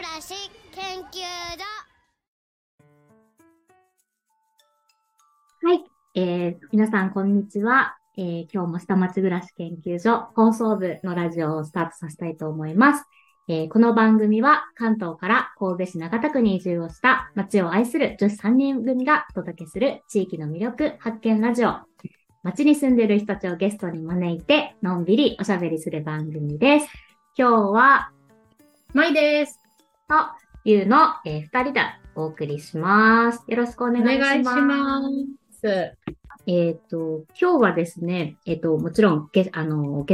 暮らし研究所。はい、皆さんこんにちは。今日も下町暮らし研究所放送部のラジオをスタートさせたいと思います。この番組は関東から神戸市長田区に移住をした町を愛する女子3人組がお届けする地域の魅力発見ラジオ。町に住んでいる人たちをゲストに招いてのんびりおしゃべりする番組です。今日はまいですとゆうの、2人でお送りします。よろしくお願いします。今日はですね、もちろんゲ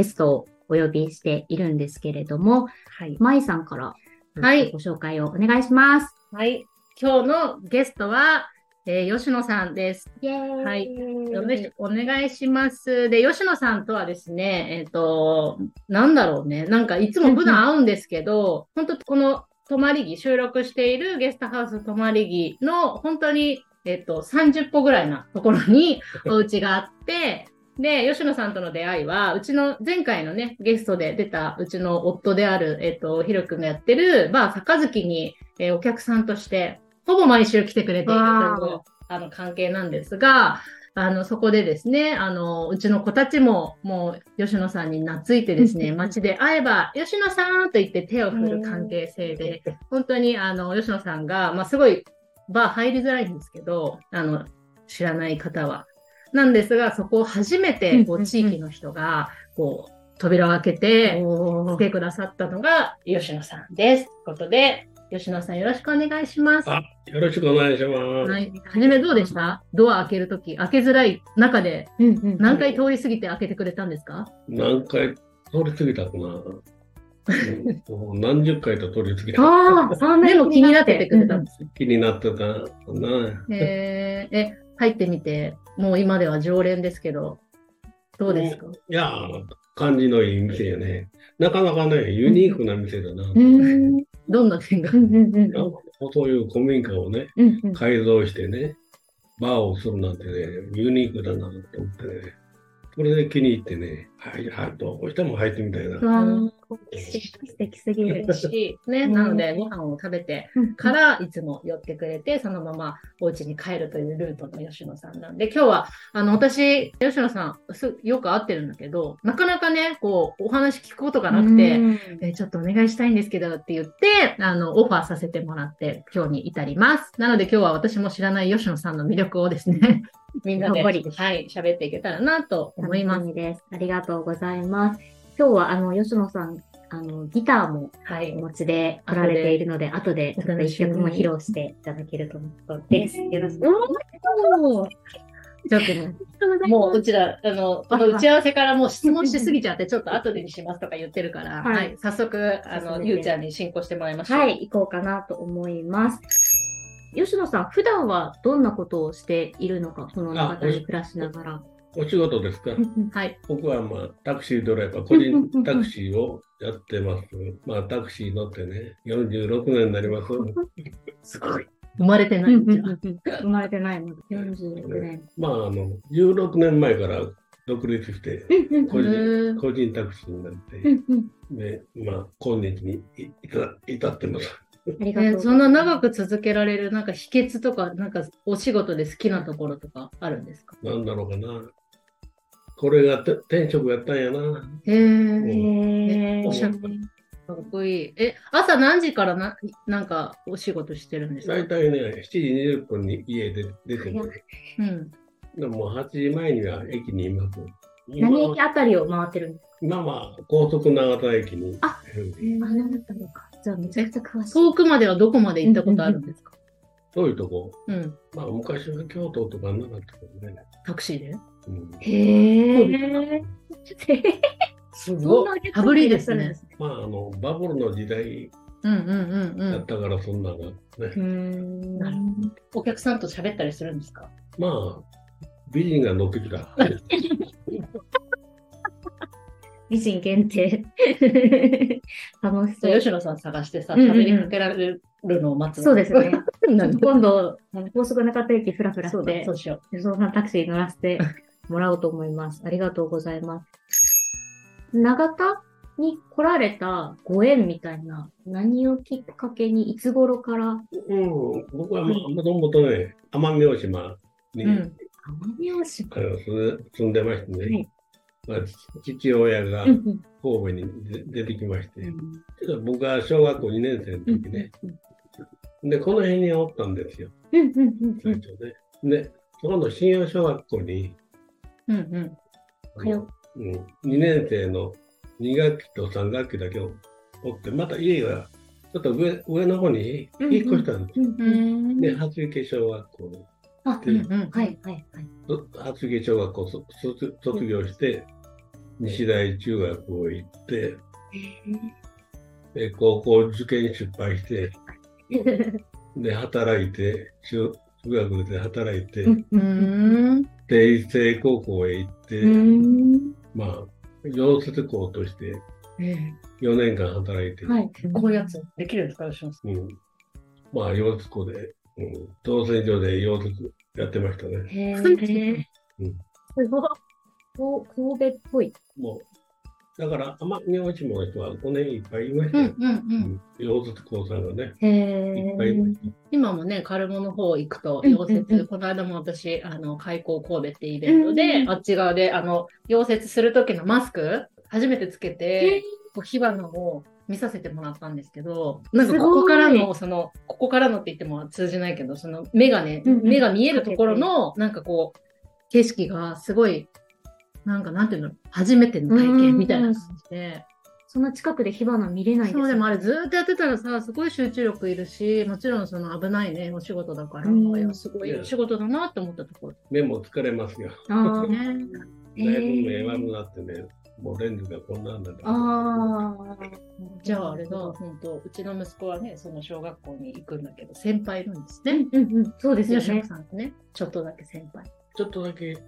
ストをお呼びしているんですけれども、はい、まいさんからご紹介をお願いします。はい、今日のゲストは、吉野さんです。イエーイ。はい、お願いします。で、吉野さんとはですね、なんだろうね、なんかいつも普段会うんですけど、本当この泊まり木、収録しているゲストハウス泊まり木の本当に30歩ぐらいなところにお家があって、で、吉野さんとの出会いは、うちの前回のね、ゲストで出たうちの夫である、ひろくんがやってる、バー杯に、お客さんとして、ほぼ毎週来てくれているという関係なんですが、そこでですね、うちの子たちも、もう、吉野さんに懐いてですね、街で会えば、吉野さんと言って手を振る関係性で、本当に、吉野さんが、まあ、すごい、バー入りづらいんですけど、知らない方は。なんですが、そこを初めてこう地域の人がこう扉を開けて来てくださったのが吉野さんです。ということで、吉野さんよろしくお願いします。あ、よろしくお願いします。はい、初めどうでした？ドア開けるとき、開けづらい中で何回通り過ぎて開けてくれたんですか？何回通り過ぎたかな。何十回と通り過ぎた。ああ、そんなにも気になっててくれたんです。気になってたかな。入ってみて、もう今では常連ですけど、どうですか？いや、感じのいい店よね。なかなかね、ユニークな店だな。どんな点が？そういう古民家をね、改造してね、バーをするなんてね、ユニークだなと思ってね。これで気に入ってね、どうしても入ってみたいな。素敵すぎるし、ね、なのでご飯を食べてからいつも寄ってくれて、そのままお家に帰るというルートの吉野さんなんで、今日は私、吉野さんよく会ってるんだけど、なかなかねこうお話聞くことがなくて、ちょっとお願いしたいんですけどって言ってオファーさせてもらって今日に至ります。なので今日は私も知らない吉野さんの魅力をですねみんなで、はい、喋っていけたらなと思います。です。ありがとうございます。今日は吉野さんギターもお持ちで来られているので、後でちょっと一曲も披露していただけると思うのです。よろしくお願いします。ちょっとね、もううちら打ち合わせからもう質問しすぎちゃってちょっと後でにしますとか言ってるから、はい、早速ゆうちゃんに進行してもらいましょう。はい、行こうかなと思います。吉野さん、普段はどんなことをしているのか、この長田で暮らしながら。お仕事ですか？はい。僕は、タクシードライバー、個人タクシーをやってます。タクシー乗ってね、46年になります。すごい。生まれてないんじゃ。生まれてないので、46年。16年前から独立して、個人タクシーになって、今日に至ってます。そんな長く続けられるなんか秘訣とか、なんかお仕事で好きなところとかあるんですか？なんだろうかな。これが転職やったんやな。おしゃべり。かっこいい。朝何時からなんかお仕事してるんですか？大体ね、7時20分に家で出てます。でも8時前には駅にいます。何駅あたりを回ってるんですか？今は高速長田駅に。あ、何だったのか。じゃあめちゃくちゃ詳しい。遠くまではどこまで行ったことあるんですか？どういうとこ？昔は京都とかなかったけどね。タクシーで？へえ。すごい。羽振りですね。バブルの時代だったからそんなのね。なるほど。お客さんと喋ったりするんですか？美人が乗ってきた。美人限定。楽しそう。吉野さん探してさ、喋りかけられるのを待つ。そうですね。今度、高速中田駅フラフラして、そうしよう。吉野さんタクシー乗らせてもらおうと思います。ありがとうございます。長田に来られたご縁みたいな、何をきっかけにいつ頃から、うん、僕はもともとね、奄美大島に、うん、住んでましてね、はい、まあ、父親が神戸に出てきまして、うん、ちょっと僕は小学校2年生の時ね、うん、でこの辺におったんですよ、うんうんうん、でそこの信用小学校に、うんうんうん、2年生の2学期と3学期だけおって、また家がちょっと 上の方に引っ越したんですよ、うんうん、で初池小学校に、あ、うんうん、はいはいはい、初池小学校を卒業して、うん、西大中学を行って、で高校受験失敗してで働いて、中学で働いて、うん、定成高校へ行って、うん、まあ常設校として4年間働いて、はい、こういうやつできるんですか、私も、うん、まあ常設校で、うん、当選所で常設やってましたね。へえ、うん、すごい神戸っぽい。もうだから奄美大島の人は5年いっぱいいましたよ、うんうんうん、常設校さんがね、いっぱいいました。今もね、カルモの方行くと常設、うんうんうん、この間も私開校神戸ってイベントで、うんうん、あっち側で常設する時のマスク初めてつけて、こう火花を見させてもらったんですけど、なんかここからのここからのって言っても通じないけど、その目がね、うんうん、目が見えるところのなんかこう景色がすごい、なんかなんていうの、初めての体験みたいな感じで、そんな近くで火花見れないですよね。そう、でもあれずっとやってたらさ、すごい集中力いるし、もちろんその危ないね、お仕事だから、いやすごいお仕事だなって思ったところ。目も疲れますよ。あね、だいぶ目悪くなってね。もうレンズがこんなんだから。ああ、じゃああれだ、本当うちの息子はね、その小学校に行くんだけど、先輩いるんですね。うんうん、そうですよね。さんね、ちょっとだけ先輩。ちょっとだけが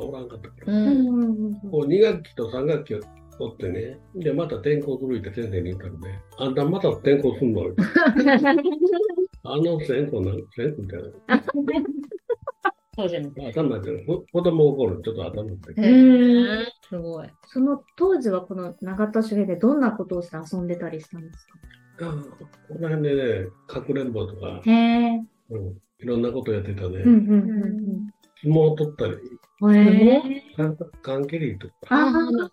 おらんかったから。こう2学期と3学期おってね、でまた転校するって先生に言ったんで、あんたまた転校すんの？転校なん転校みたいな。そうじゃない、頭になってる。子供怒る、ちょっと頭になってる。すごい。その当時はこの長田市でどんなことをして遊んでたりしたんですか？この辺でね、かくれんぼとか、うん、いろんなことやってたね。うんうんうんうん、相撲を取ったり、缶蹴りとか。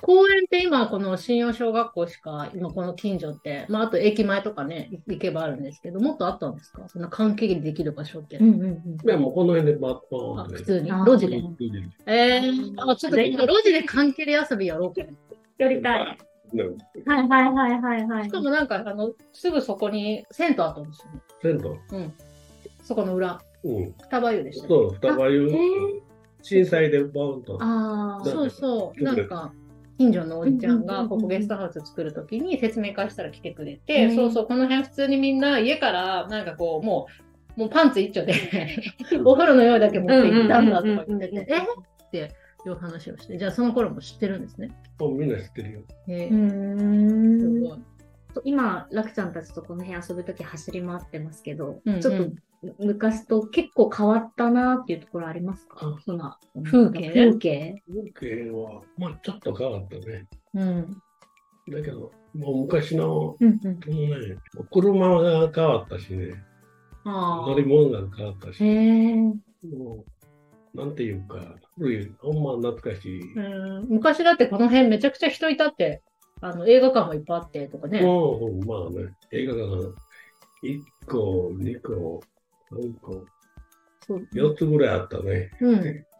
公園って今この信用小学校しか、今この近所って、まあ、あと駅前とかね行けばあるんですけど、もっとあったんですか、そんな関係できる場所って。うんうんうん、いやもうこの辺でバッと普通に路地で。ちょっと今路地で関係遊びやろうか。やりたい。はいはいはいはいはい。しかもなんかすぐそこに銭湯あったんですよね。銭湯。うん。そこの裏。うん。双葉湯でした、ね。そう双葉湯。震災でバウンと。ああそうそうなんか。近所のおじちゃんがここゲストハウス作るときに説明会したら来てくれて、うん、そうそう、この辺普通にみんな家からなんかこうもうパンツ一丁でお風呂の用だけ持って行ったんだとか言ってて、っていう話をして、じゃあその頃も知ってるんですね。みんな知ってるよ。すごい。今楽ちゃんたちとこの辺遊ぶとき走り回ってますけど、うんうん、ちょっと昔と結構変わったなっていうところありますか？そんな風景はまあちょっと変わったね。うん、だけどもう昔の、うんうん、車が変わったしね。乗り物が変わったし。もうなんていうか古い、ほんま懐かしい。昔だってこの辺めちゃくちゃ人いたって。映画館もいっぱいあってとかね。うん、まあね、映画館1個、2個、3個、4つぐらいあったね。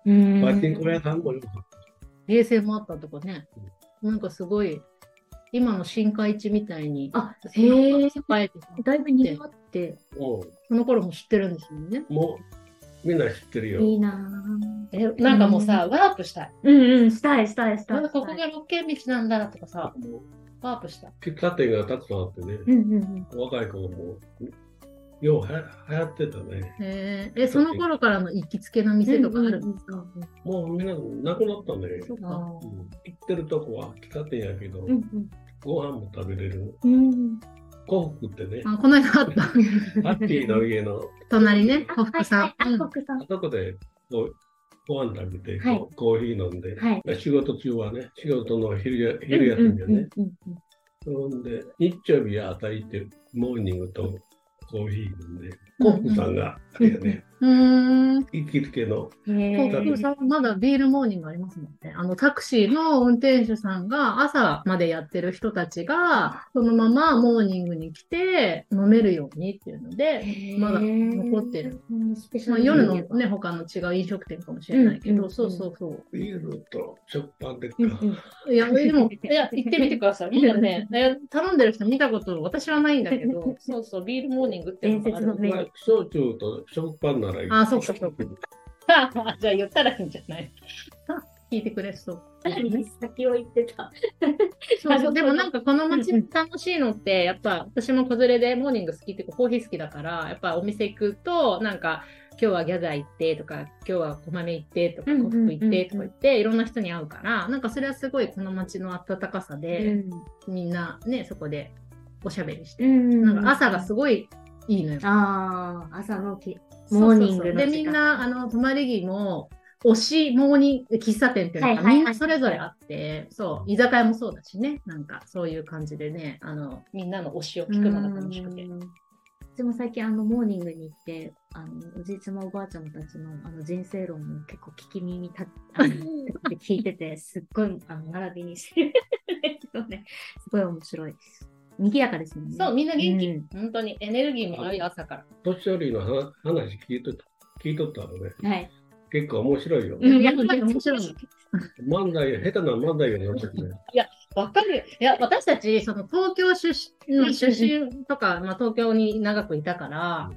うん。パチンコ屋さんもよかった。平成もあったとかね。うん、なんかすごい、今の新海地みたいに。あ、へぇ、だいぶにぎわって、その頃も知ってるんですよね。もう、みんな知ってるよ。いいなぁ。なんかもうさ、ワープしたい。うんうん、したい。ここが六軒道なんだとかさ、ワープしたい。喫茶店がたくさんあってね、うんうんうん、若い子もよう流行ってたね。その頃からの行きつけの店とかあるんですか？うんうん、もうみんななくなったね。そうか、うん、行ってるとこは喫茶店やけど、うんうん、ご飯も食べれる。うん幸福ってね。この間あった。ハッピーの家の隣ね、幸福さん。あそこでご飯食べて、はい、コーヒー飲んで、はい、仕事中はね、仕事の昼休みはね、そんで日曜日は与えてモーニングとコーヒー飲んで、コックさんがあれやね、行きつけの、コックさんまだビールモーニングありますもんね。タクシーの運転手さんが朝までやってる人たちがそのままモーニングに来て飲めるようにっていうのでまだ残ってる、まあ、夜のね他の違う飲食店かもしれないけど、そうそうそう、ビールと食パンでか、いやでもいや行ってみてくださいみんなね頼んでる人見たこと私はないんだけどそうそう、ビールモーニングっていうのがあるんで、焼酎と食パンならいい。あ、そうかそうか。じゃあ言ったらいいんじゃない。聞いてくれそう。先を言ってた。そうそうでもなんかこの街楽しいのってやっぱ私も子連れでモーニング好きっていうかコーヒー好きだからやっぱお店行くとなんか今日はギャザー行ってとか今日はこまめ行ってとかコフ行ってとか言っていろんな人に会うからなんかそれはすごいこの街の温かさで、みんなねそこでおしゃべりして、なんか朝がすごいいいのよ。ああ、朝のモーニングの時間。そうそうそうで、みんな泊まり木も推しモーニング喫茶店っていうのが、みんなそれぞれあって、そう居酒屋もそうだしね、なんかそういう感じでね、みんなの推しを聞くのが楽しくて。でも最近モーニングに行っておじいちゃまおばあちゃまたちの人生論も結構聞き耳立って聞いててすっごい並びにしてるね、すごい面白い。賑やかですもんね。そう、みんな元気、本当にエネルギーもある朝から。年寄りの話聞いとったのね。はい。結構面白いよ。やっぱり面白い。漫才下手な漫才より面白いね。いや、わかる。いや、私たちその東京出身とか、まあ東京に長くいたから。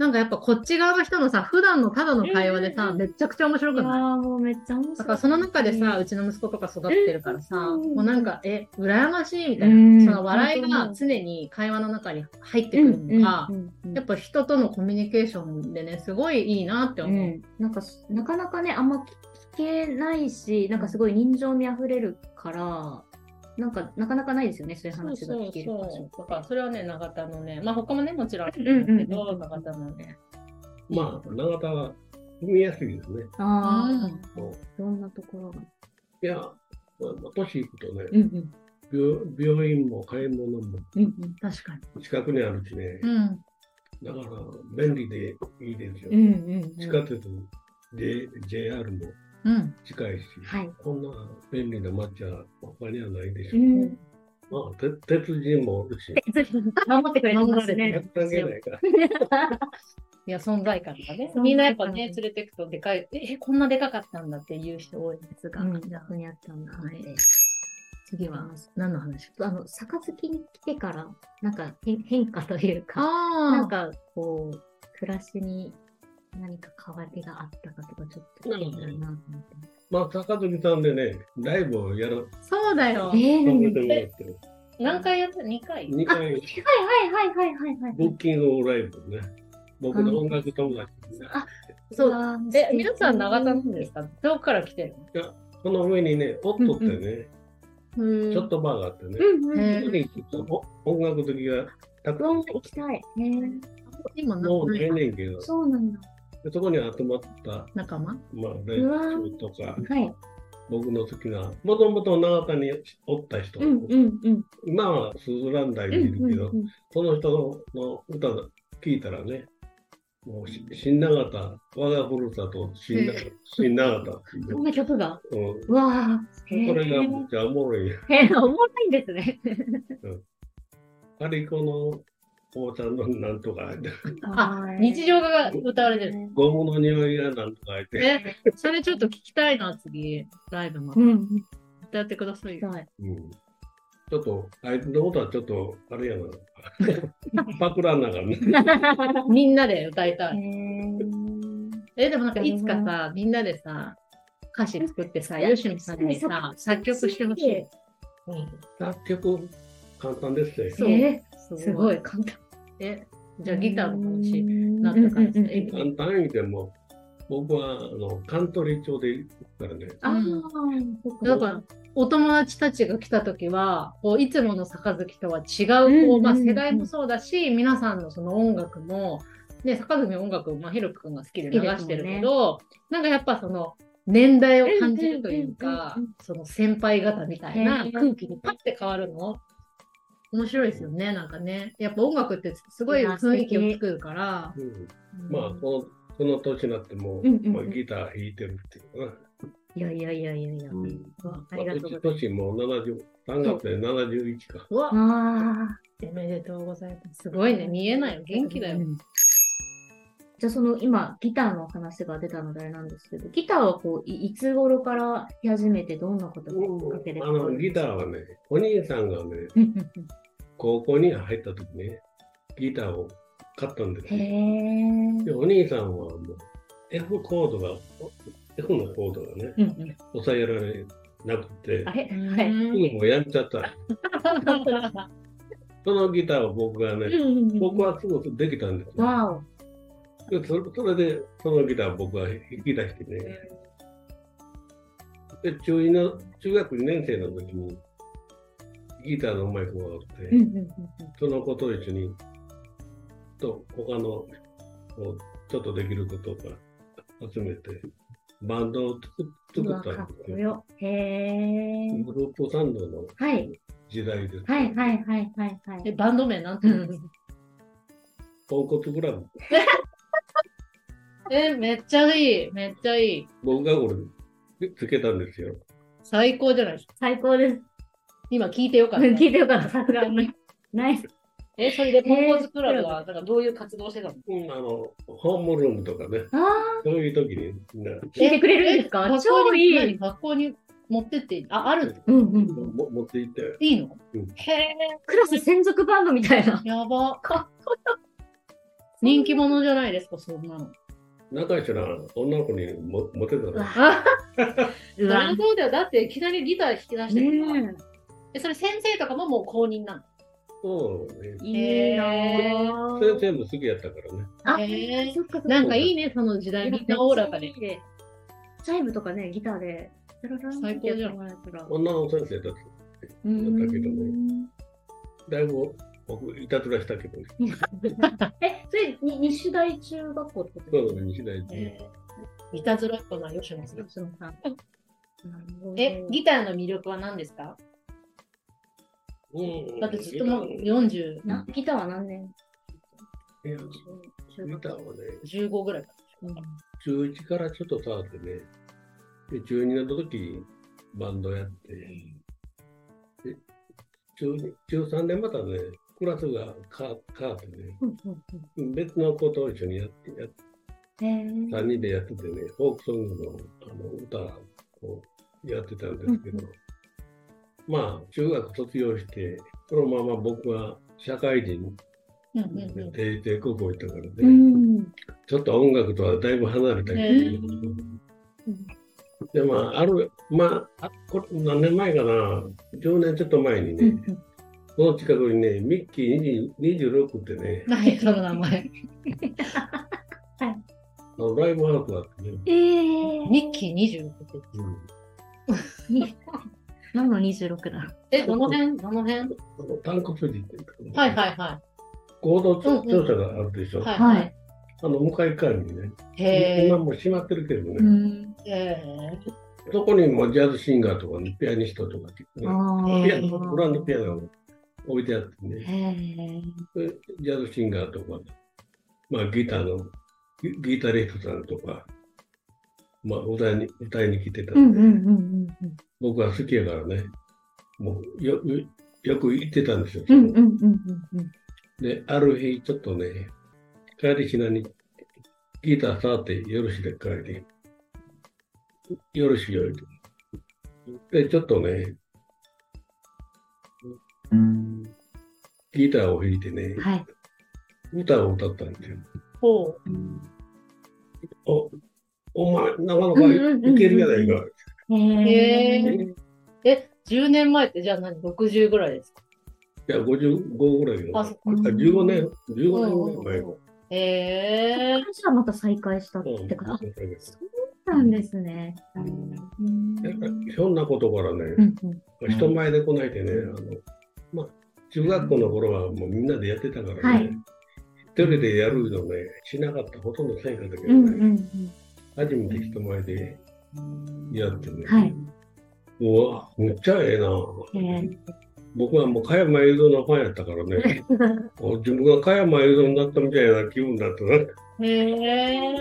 なんかやっぱこっち側の人のさ普段のただの会話でさ、めちゃくちゃ面白くない？ああもうめっちゃ面白い。だからその中でさうちの息子とか育ってるからさ、もうなんか羨ましいみたいな、その笑いが常に会話の中に入ってくるのが、やっぱ人とのコミュニケーションでねすごいいいなって思う、なんかなかなかねあんま聞けないし、なんかすごい人情味あふれるから。なんかなかなかないですよね、そういう話が聞ける場所。だからそれはね、長田のね、まあ他もね、もちろんあるけど、長田のね。まあ、長田は住みやすいですね。ああ、どんなところが。いや、都市行くとね、病院も買い物も、確かに近くにあるしね、だから便利でいいですよ。地下鉄、JR も。近いし、こんな便利な街は他にはないでしょう、まあ鉄人もおるし守ってくれてますね、やってあげないからいや存在感がね、みんなやっぱね連れてくとでかい、こんなでかかったんだっていう人多いですが、逆にやったんだ、次は何の話？杯に来てからなんか変化というか、なんかこう暮らしに何か変わりがあったかとかちょっと聞いたらなと思って、まあ高杉さんでねライブをやる。そうだよ。何回やった？2回。はいはいはいはいはいはい。ブッキングライブね。僕の音楽友達。あ、そう。で皆さん長田なんですか？どこから来てるの？いやこの上にねポットってね、ちょっとバーがあってね。そこにちょっと音楽的がたくさん。行きたい。今もう10年けど。そうなんだ。そこに集まった仲間、連中とか、僕の好きな、もともと長田におった人、今はスズランダイにいるけど、その人の歌聞いたらね、もう新長田、我がふるさと新長田。そんな曲が、うわぁ。これがめっちゃおもろい。おもろいんですね。パリコのお茶のなんとか日常が歌われてる、ゴムの匂いがなんとか入って、それちょっと聞きたいな、次ライブも、歌ってください、ちょっとあいつのことはちょっとあれやなパクらんながらみんなで歌いたい、でもなんかいつかさみんなでさ歌詞作ってさよしみさんにさ作曲してほしい、作曲簡単ですね。すごい簡単。じゃあギターの話になった感じで。簡単にでも、僕はカントリー調で行くからね。だから、お友達たちが来たときは、いつもの杯とは違う、世代もそうだし、皆さんのその音楽も、ね、杯の音楽、ひろく君が好きで流してるけど、なんかやっぱその、年代を感じるというか、その先輩方みたいな空気にパッて変わるの面白いですよね。なんかね、やっぱ音楽ってすごい雰囲気を作るから、まあこの年になっても、まあ、ギター弾いてるっていうか、いや、ありがとうございます。年も3月で71か。うわあ、おめでとうございます。すごいね、見えないよ、元気だよ。じゃあその今ギターの話が出たのであれなんですけど、ギターはこういつ頃から弾き始めてどんなことがかければ、ギターはね、お兄さんがね高校に入った時ねギターを買ったんですよ。でお兄さんはもう F コードが F のコードがね、抑えられなくてもうやめちゃったそのギターを僕がね、僕はすぐできたんですよ。わお。それでそのギターを僕は引き出してね、で中学2年生の時にギターのうまい子がおって、その子と一緒にと他のちょっとできることを集めてバンドを作ったんですよ。へー。グループサウンドの時代です、はい。はい。え、バンド名なんて言うんですか？ポンコツグラブ。めっちゃいい、めっちゃいい。僕がこれつけたんですよ。最高じゃないですか。最高です。今聞いてよかった。さすがに。ナイス。それでポンコツクラブはだからどういう活動してたの？ホームルームとかね。そういう時にみんな。聞いてくれるんですか？超いい。学校に持ってっていい？あるんですか？持って行って。いいの？へえ。クラス専属バンドみたいな。やば。かっこよ。人気者じゃないですか、そんなの。仲良しな女の子にモテたの。そりゃそうだよ。だっていきなりギター弾き出してるから、それ先生とかももう公認なの？そうね。いいなぁ。先生も好きやったからね。そっか。なんかいいね、その時代みんなおおらかで。チャイムとかね、ギターで。最高じゃん。女の先生だったけどね。だいぶ僕いたずらしたけどね。それ西大中学校ってことですか？そうね、西大中。いたずらっ子な吉野さん。ギターの魅力は何ですか？だってずっともう40。ギターは何年？ギターはね、15ぐらいから。中1からちょっと触ってね。で、中2の時バンドやって。で、中3でまたね、クラスが変わってね、別の子と一緒にやって、3人でやっててね、フォークソングの歌をやってたんですけど、まあ、中学卒業して、そのまま僕は社会人に定時高校行ったからね、ちょっと音楽とはだいぶ離れたけど、で、これ何年前かな、10年ちょっと前にね、この近くにね、ミッキー26ってね。何その名前。ライブハウスがあってね。ミッキー26って。何の26だ？どの辺？単国筋って言うか。合同庁舎があるでしょ。向かい側にね。今もう閉まってるけどね。そこにもジャズシンガーとか、ピアニストとか、グランドピアノが置いてあってね、ジャズシンガーとか、まあ、ギタリストさんとか、まあ、歌いに来てたんで、僕は好きやからね、もうよく行ってたんですよ。で、ある日ちょっとね、帰りしなにギター触ってよろしいで帰り、よろしいよで、ちょっとね、ギターを弾いてね、歌を歌ったんですよ。お前、なかなかいけるじゃないか。10年前ってじゃあ何、60ぐらいですか？いや、55ぐらいよ。15年前。じゃあまた再開したってこと？そうなんですね。ひょんなことからね、人前で来ないでね、中学校の頃はもうみんなでやってたからね、一人でやるのね、しなかった、ほとんどせんかったけどね、初めて人前でやってね、はい、もうめっちゃええな、僕はもう加山雄三のファンやったからね自分が加山雄三だったみたいな気分だったね、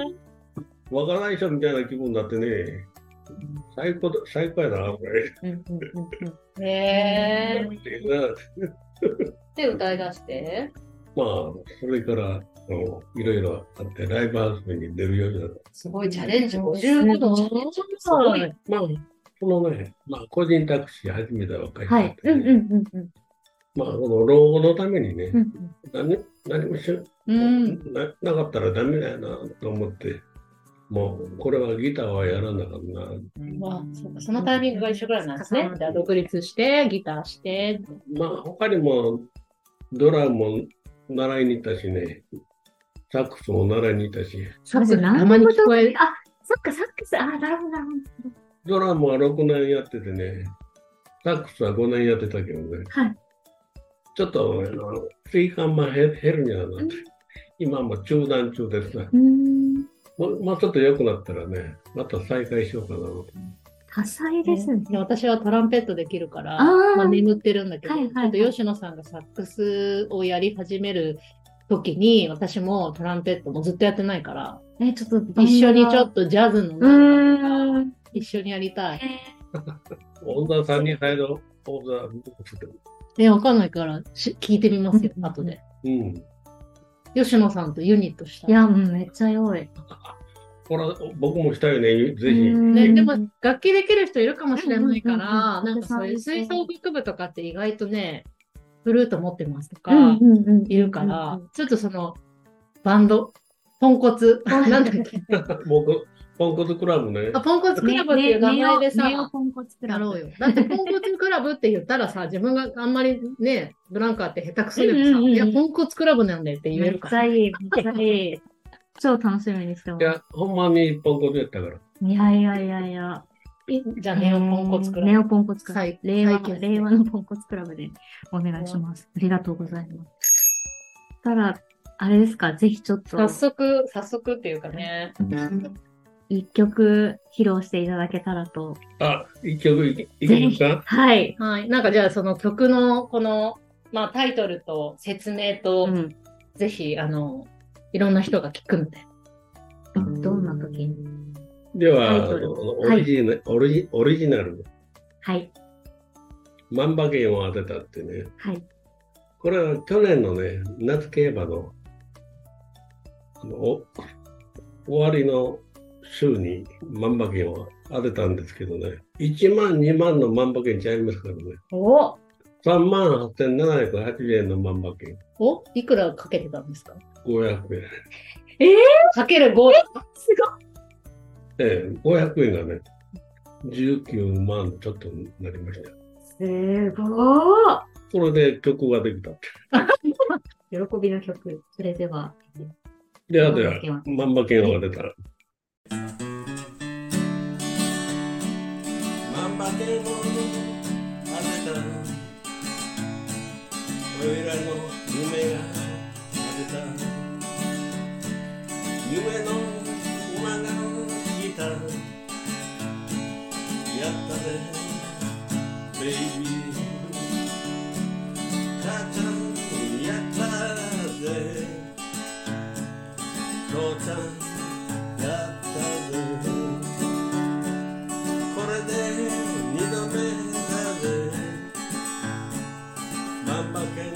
若大将みたいな気分だってね、最高やなこれ、へーで歌い出してまあそれからいろいろあってライブハウスに出るようになった。すごいチャレンジ、55度チャレンジすごい。まあそのね、まあ個人タクシー始めた若い人ってね、はい、まあこの老後のためにね、何もしなかったらダメだよなと思って、もうこれはギターはやらなかったな。そのタイミングが一緒くらいなんですね。独立してギターして、まあ他にもドラムも習いに行ったしね。サックスも習いにいたし、サックスたまに聞こえる。あ、そっかサックス、あ、なるほどなるほど。ドラムは6年やっててね、サックスは5年やってたけどね。はい。ちょっと椎間板ヘルニアになって、今も中断中ですが、もうちょっと良くなったらね、また再開しようかなと。多彩ですね。私はトランペットできるから、まあ、眠ってるんだけど、はいはいはい、ちょっと吉野さんがサックスをやり始める時に私もトランペットもずっとやってないから、ちょっと一緒にちょっとジャズのなんか一緒にやりたい。女さんに入ろう。わかんないから聞いてみますよ、後で。吉野さんとユニットした。いや、めっちゃ良い。これ僕もしたよね、ぜひ、ね。でも楽器できる人いるかもしれないから、なんかそういう吹奏楽部とかって意外とね、フルート持ってますとかいるから、ちょっとそのバンドポンコツなんだっけ僕ポンコツクラブね。あ、ポンコツクラブっていう名前でさ、やろうよ。だってポンコツクラブって言ったらさ、自分があんまりねブランカーって下手くそでもさ、いやポンコツクラブなんだよって言えるから。めっちゃいい。超楽しみにしてます。いやほんまにポンコツやったから。いや。じゃあネオポンコツクラブ、令和のポンコツクラブでお願いします。ありがとうございます。ただあれですか、ぜひちょっと早速っていうかね、一曲披露していただけたらと。あ、一曲いけますか？はいはい。なんかじゃあその曲のこのまあタイトルと説明と、ぜひいろんな人が聞くので。どんな時に。ではオリジナル、はい、万馬券を当てたってね、はい、これは去年のね夏競馬の終わりの週に万馬券を当てたんですけどね、1万2万の万馬券ちゃいますからね、お3万 8,780 円の万馬券、おいくらかけてたんですか？500円かける5、すごい、500円がね、19万ちょっとになりました。すごー。これで曲ができた。喜びの曲。それでは。では、万馬券が出たら。万馬券を当てたら、俺らの夢が当てた。夢の馬がやったぜベイビー、母ちゃんやったぜ、父ちゃんやったぜ、これで二度目だぜ、万馬券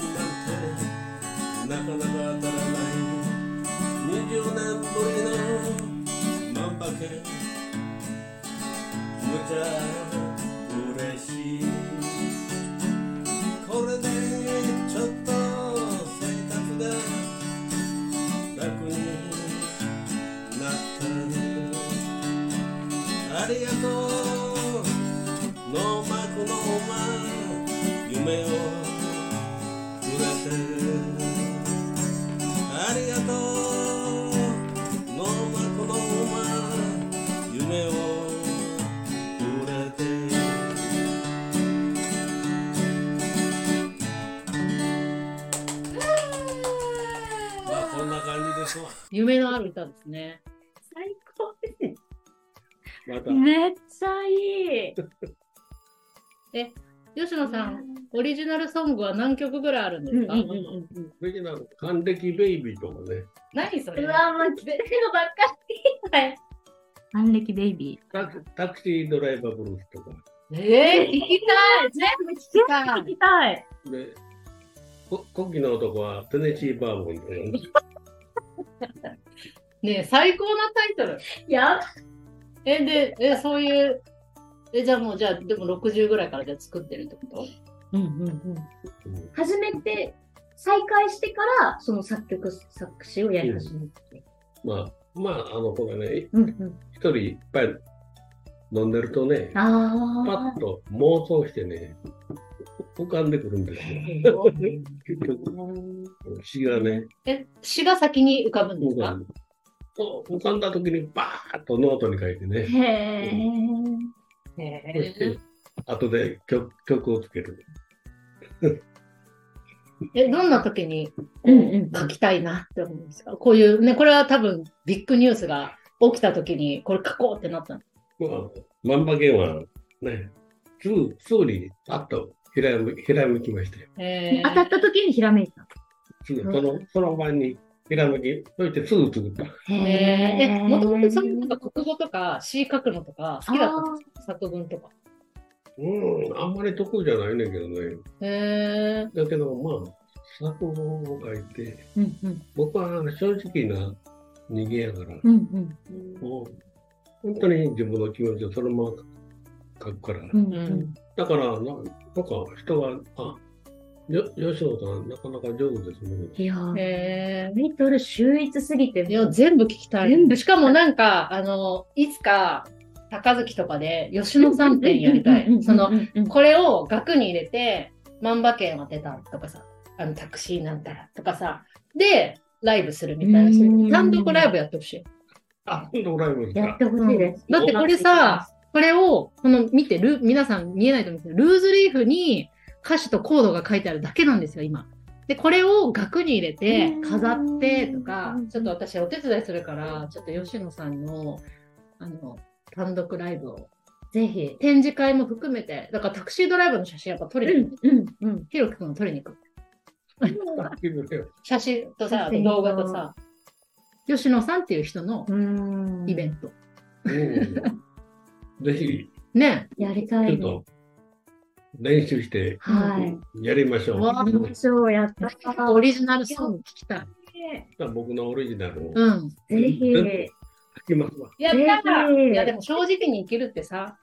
なんてなかなか当たらない、20年ぶりの無茶嬉しい、これでちょっと生活が楽になった、ありがとうノーマークのお前、夢をくれてありがとう夢のある歌ですね。最高ですね。まためっちゃいいえ、吉野さんオリジナルソングは何曲ぐらいあるんですか？それでなんか還暦ベイビーとかね。何それ？うわ、もう全部ばっかり。還暦ベイビー。タクシードライバーブルースとか。聞きたい。全部聞きたい。で、コキの男はテネシーバーボンだよね。ねえ、最高なタイトル。いや。そういうじゃあでも60ぐらいからじゃあ作ってるってこと？うんうんうん。初めて再開してからその作詞をやり始めて。これね、一人いっぱい飲んでるとね、パッと妄想してね浮かんでくるんですよ。結局詩がね。詩が先に浮かぶんですか？浮かんだ時にバーッとノートに書いてね。そして後で 曲をつけるどんな時に書きたいなって思うんですか？こういうね、これは多分ビッグニュースが起きた時にこれ書こうってなったんですか？万馬券はね、すぐにパッとひらめきましたよ。当たった時にひらめいた。その晩にひらめき、そうやってすぐ作った。もともとそういう国語とか詩書くのとか好きだったんですか？作文とか。あんまり得意じゃないねんけどね。だけど作文を書いて、僕は正直な人間やから、もう本当に自分の気持ちをそのまま書くから。だからなんか人が吉野さん、なかなか上手ですね。いやメトル秀逸すぎて、いや全部聞きたい。しかもなんかいつか高月とかで吉野さん展やりたい。これを額に入れて万馬券当てたとかさ、タクシーなんたらとかさ、でライブするみたいな、単独ライブやってほしい。単独ライブやってほしいです。だってこれさ、これを見てる皆さん見えないと思うんですけど、ルーズリーフに歌詞とコードが書いてあるだけなんですよ、今。で、これを額に入れて飾ってとか、ちょっと私お手伝いするから、ちょっと吉野さんの単独ライブをぜひ展示会も含めて、だからタクシードライブの写真やっぱ撮りに行く。ひろきくんを撮りに行く。写真とさ、動画とさ、吉野さんっていう人のイベント。ぜひね、やりたい。練習してやりましょう。やった。オリジナルソング聞きたい。僕のオリジナルを。ぜひ。やったら。いやでも正直に生きるってさ、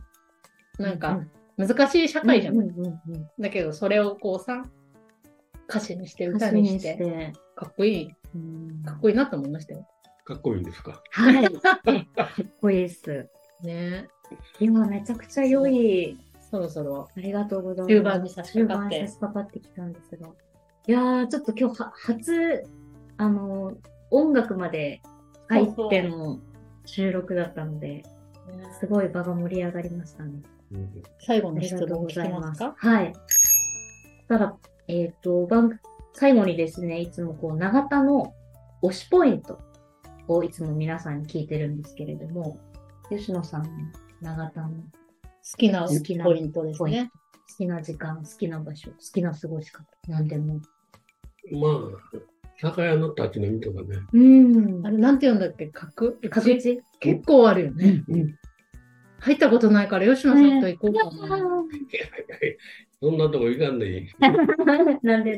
なんか難しい社会じゃない。だけどそれをこうさ、歌詞にして歌にして、かっこいいなと思いましたよ。かっこいいんですか？はい。かっこいいです。ね。今めちゃくちゃ良い。そろそろありがとうございます。中盤に差し掛かってきたんですが、いやーちょっと今日初音楽まで入っての収録だったので、すごい場が盛り上がりましたね。最後の質問聞けますか？はい。ただ最後にですね、いつもこう永田の推しポイントをいつも皆さんに聞いてるんですけれども、吉野さんの永田の好きなポイントですね。好きな時間、好きな場所、好きな過ごし方、なんでも。酒屋の立ち飲みとかね。あれなんて言うんだっけ？角打ち？結構あるよね。入ったことないから吉野さんと行こうかな。そんなとこ行かんでいい。なんで。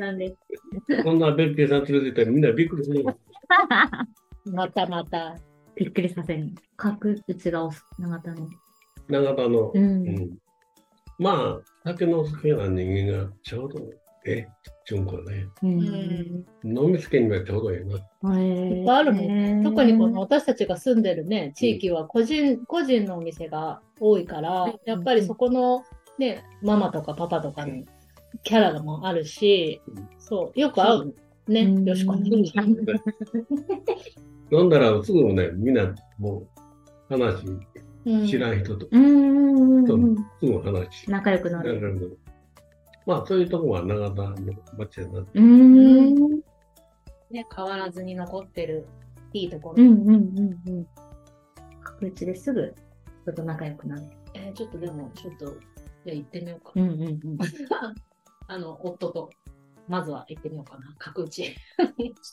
こんな別件さん連れてたらみんなびっくりする。またびっくりさせに。角打ちが長田の、酒の好きな人間がちょうどちゅんこね、飲みつけにはちょうどいいな。いっぱいあるね。特にこの私たちが住んでるね地域は個人のお店が多いから、やっぱりそこのねママとかパパとかのキャラもあるし、そうよく合うね、よしこに。飲んだらすぐねみんなもう話。知らん人とすぐ話仲良くなる。そういうとこは長田の町やなって、変わらずに残ってるいいところ。確実ですぐちょっと仲良くなる。ちょっとでもちょっとじゃあ行ってみようか。うんうんうん。夫とまずは行ってみようかな。各うち。ち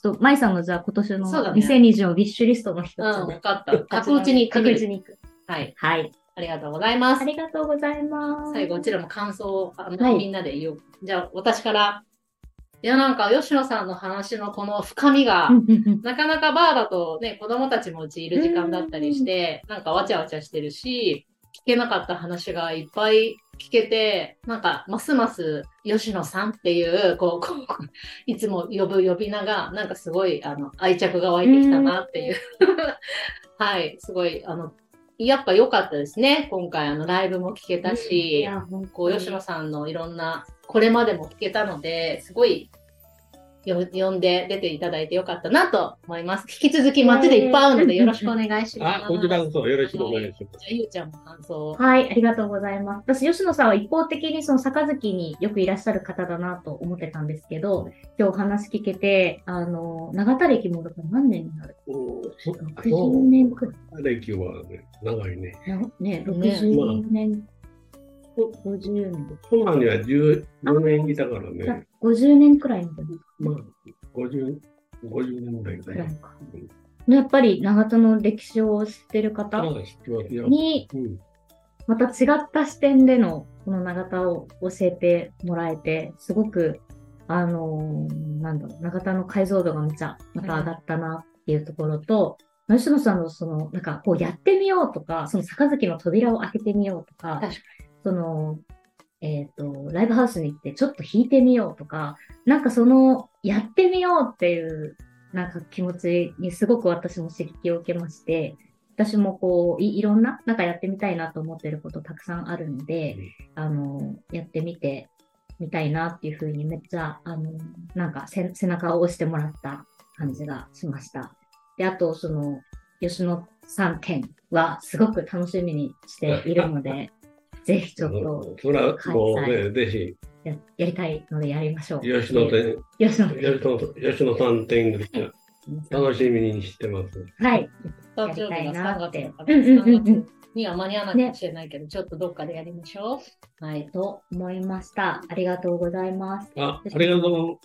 ょっとまいさんのじゃあ今年の2020のウィッシュリストの一つで。うん、分かった。各うちに行く。はいはい。ありがとうございます。ありがとうございます。最後うちらも感想をみんなで言おう。じゃあ私から。いやなんか吉野さんの話のこの深みがなかなかバーだとね子供たちもうちいる時間だったりしてなんかわちゃわちゃしてるし聞けなかった話がいっぱい聞けてなんかますます吉野さんっていうこういつも呼び名がなんかすごい愛着が湧いてきたなっていうはいすごいやっぱ良かったですね。今回ライブも聞けたし、うん、こう吉野さんのいろんなこれまでも聞けたので、すごい呼んで出ていただいて良かったなと思います。引き続き待ってでいっぱい会うのでよろしくお願いします。あ、こちらこそよろしくお願いします。ゆうちゃんも感想を。はい、ありがとうございます。私吉野さんは一方的にその盃によくいらっしゃる方だなと思ってたんですけど、今日お話聞けて長田歴もだから何年になる？60年くらい。長田歴は、ね、長いね。ね、60年。まあ50年。コナンには14年いたからね。50年くらいみたいな。まあ、50年くらいだね。やっぱり長田の歴史を知ってる方に、また違った視点でのこの長田を教えてもらえて、すごく、長田の解像度がめちゃまた上がったなっていうところと、吉野さんのなんかこうやってみようとか、その盃の扉を開けてみようとか、ライブハウスに行ってちょっと弾いてみようとか、なんかやってみようっていう、なんか気持ちにすごく私も刺激を受けまして、私もこう、いろんな、なんかやってみたいなと思ってることたくさんあるので、やってみてみたいなっていうふうにめっちゃ、なんか背中を押してもらった感じがしました。で、あと、吉野さん展はすごく楽しみにしているので、ぜひちょっとそれはもうね、ぜひやりたいのでやりましょう。吉野さん展楽しみにしてます。はい。やりたいなって。には間に合わないかもしれないけど、ね、ちょっとどっかでやりましょう。はい、と思いました。ありがとうございます。ありがとう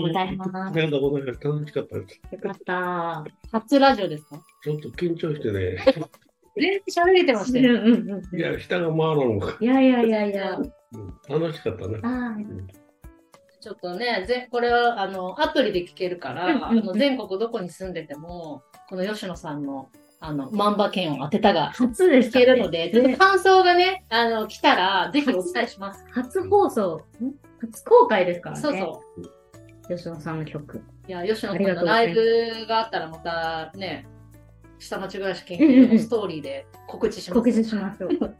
ございます。ありがとうございます。楽しかったです。よかった。初ラジオですか？ちょっと緊張してね。全然喋れてましたよ、うんうんうん、いや下が回るのかいや、うん、楽しかったね、うん、ちょっとねこれはアプリで聞けるから、うんうんうん、全国どこに住んでてもこの吉野さんの万馬券を当てたが初ですかね、聞けるのでちょっと感想がね来たらぜひお伝えします。初放送初公開ですからね。そうそう吉野さんの曲いや吉野さんのライブがあったらまたね下町暮らし研究のストーリーで告知します。告知しましょう。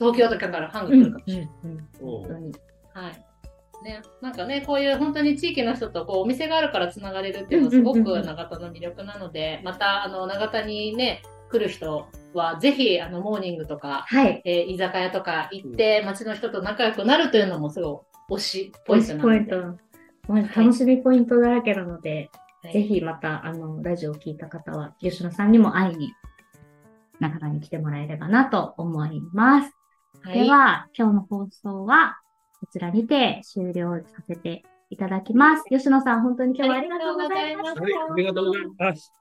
東京とかからファンが来るかもしれない。本当に。はい。ね、なんかね、こういう本当に地域の人とお店があるからつながれるっていうのはすごく長田の魅力なので、また長田にね、来る人はぜひモーニングとか、はい居酒屋とか行って、街の人と仲良くなるというのもすごい推しポイントなので。楽しみポイントだらけなので、はいぜひまたラジオを聞いた方は吉野さんにも会いに長田に来てもらえればなと思います、はい、では今日の放送はこちらにて終了させていただきます。吉野さん本当に今日はありがとうございました。ありがとうございます。